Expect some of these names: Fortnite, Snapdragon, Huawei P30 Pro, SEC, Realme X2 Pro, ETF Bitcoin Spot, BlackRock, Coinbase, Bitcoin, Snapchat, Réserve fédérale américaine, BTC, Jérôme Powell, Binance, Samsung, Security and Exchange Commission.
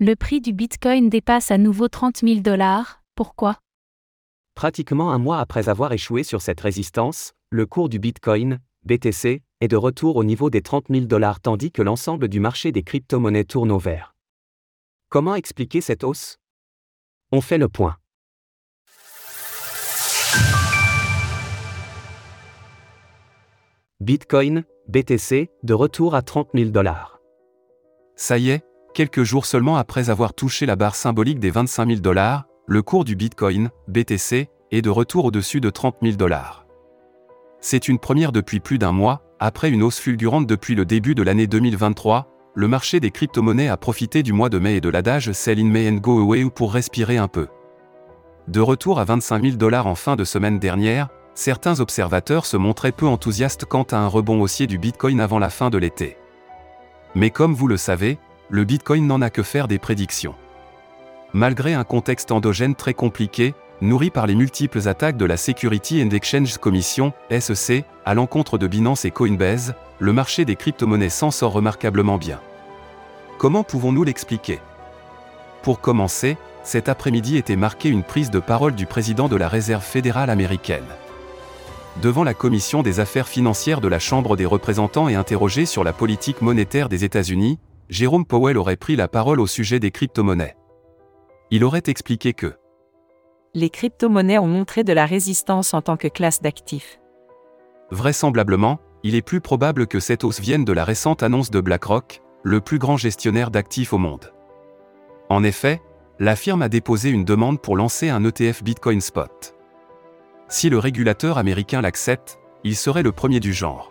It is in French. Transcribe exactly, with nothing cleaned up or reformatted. Le prix du Bitcoin dépasse à nouveau trente mille dollars, pourquoi ? Pratiquement un mois après avoir échoué sur cette résistance, le cours du Bitcoin, B T C, est de retour au niveau des trente mille dollars tandis que l'ensemble du marché des crypto-monnaies tourne au vert. Comment expliquer cette hausse ? On fait le point. Bitcoin, B T C, de retour à trente mille dollars. Ça y est, quelques jours seulement après avoir touché la barre symbolique des vingt-cinq mille dollars, le cours du Bitcoin, B T C, est de retour au-dessus de trente mille dollars. C'est une première depuis plus d'un mois, après une hausse fulgurante depuis le début de l'année deux mille vingt-trois, le marché des crypto-monnaies a profité du mois de mai et de l'adage « Sell in May and go away » pour respirer un peu. De retour à vingt-cinq mille dollars en fin de semaine dernière, certains observateurs se montraient peu enthousiastes quant à un rebond haussier du Bitcoin avant la fin de l'été. Mais comme vous le savez, le Bitcoin n'en a que faire des prédictions. Malgré un contexte endogène très compliqué, nourri par les multiples attaques de la Security and Exchange Commission, S E C, à l'encontre de Binance et Coinbase, le marché des crypto-monnaies s'en sort remarquablement bien. Comment pouvons-nous l'expliquer ? Pour commencer, cet après-midi était marquée une prise de parole du président de la Réserve fédérale américaine. Devant la Commission des affaires financières de la Chambre des représentants et interrogé sur la politique monétaire des États-Unis, Jérôme Powell aurait pris la parole au sujet des crypto-monnaies. Il aurait expliqué que les crypto-monnaies ont montré de la résistance en tant que classe d'actifs. Vraisemblablement, il est plus probable que cette hausse vienne de la récente annonce de BlackRock, le plus grand gestionnaire d'actifs au monde. En effet, la firme a déposé une demande pour lancer un E T F Bitcoin Spot. Si le régulateur américain l'accepte, il serait le premier du genre.